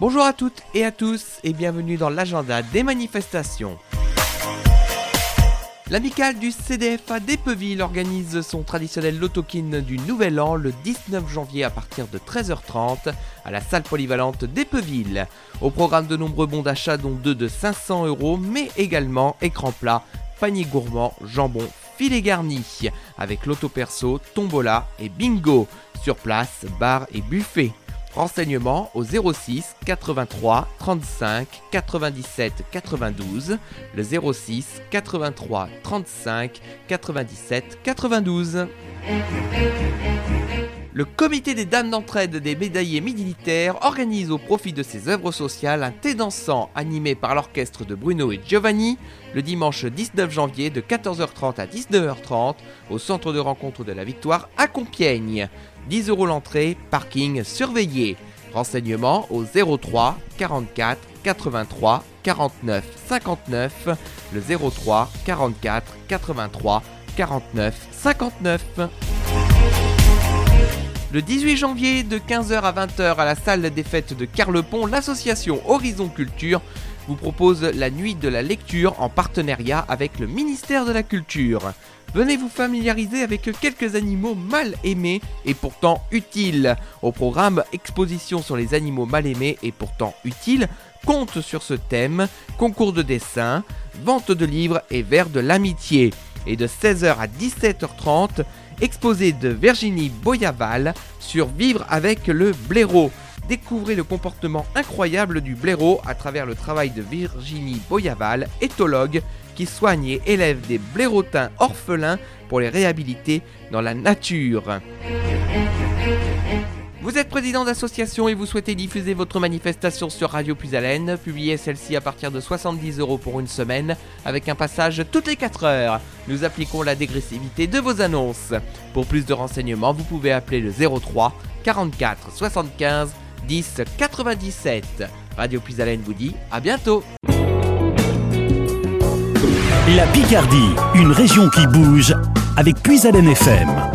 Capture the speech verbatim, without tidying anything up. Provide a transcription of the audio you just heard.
Bonjour à toutes et à tous et bienvenue dans l'agenda des manifestations. L'amicale du C D F A d'Epeville organise son traditionnel lotokin du Nouvel An le dix-neuf janvier à partir de treize heures trente à la salle polyvalente d'Epeville. Au programme de nombreux bons d'achat dont deux de cinq cents euros mais également écran plat, panier gourmand, jambon, filet garni avec loto perso, tombola et bingo. Sur place, bar et buffet. Renseignements au zéro six, quatre-vingt-trois, trente-cinq, quatre-vingt-dix-sept, quatre-vingt-douze, le zéro six, quatre-vingt-trois, trente-cinq, quatre-vingt-dix-sept, quatre-vingt-douze. Le comité des dames d'entraide des médaillés militaires organise au profit de ses œuvres sociales un thé dansant animé par l'orchestre de Bruno et Giovanni le dimanche dix-neuf janvier de quatorze heures trente à dix-neuf heures trente au centre de rencontre de la Victoire à Compiègne. dix euros l'entrée, parking surveillé. Renseignements au zéro trois, quarante-quatre, quatre-vingt-trois, quarante-neuf, cinquante-neuf, le zéro trois, quarante-quatre, quatre-vingt-trois, quarante-neuf, cinquante-neuf. Le dix-huit janvier, de quinze heures à vingt heures à la salle des fêtes de Carlepont, l'association Horizon Culture vous propose la nuit de la lecture en partenariat avec le ministère de la Culture. Venez vous familiariser avec quelques animaux mal aimés et pourtant utiles. Au programme Exposition sur les animaux mal aimés et pourtant utiles, conte sur ce thème, concours de dessin, vente de livres et vers de l'amitié. Et de seize heures à dix-sept heures trente, exposé de Virginie Boyaval sur Vivre avec le blaireau. Découvrez le comportement incroyable du blaireau à travers le travail de Virginie Boyaval, éthologue, qui soigne et élève des blairotins orphelins pour les réhabiliter dans la nature. Vous êtes président d'association et vous souhaitez diffuser votre manifestation sur Radio Puisalène, publiez celle-ci à partir de soixante-dix euros pour une semaine, avec un passage toutes les quatre heures. Nous appliquons la dégressivité de vos annonces. Pour plus de renseignements, vous pouvez appeler le zéro trois, quarante-quatre, soixante-quinze, dix, quatre-vingt-dix-sept. Radio Puisalène vous dit à bientôt. La Picardie, une région qui bouge avec Puisalène F M.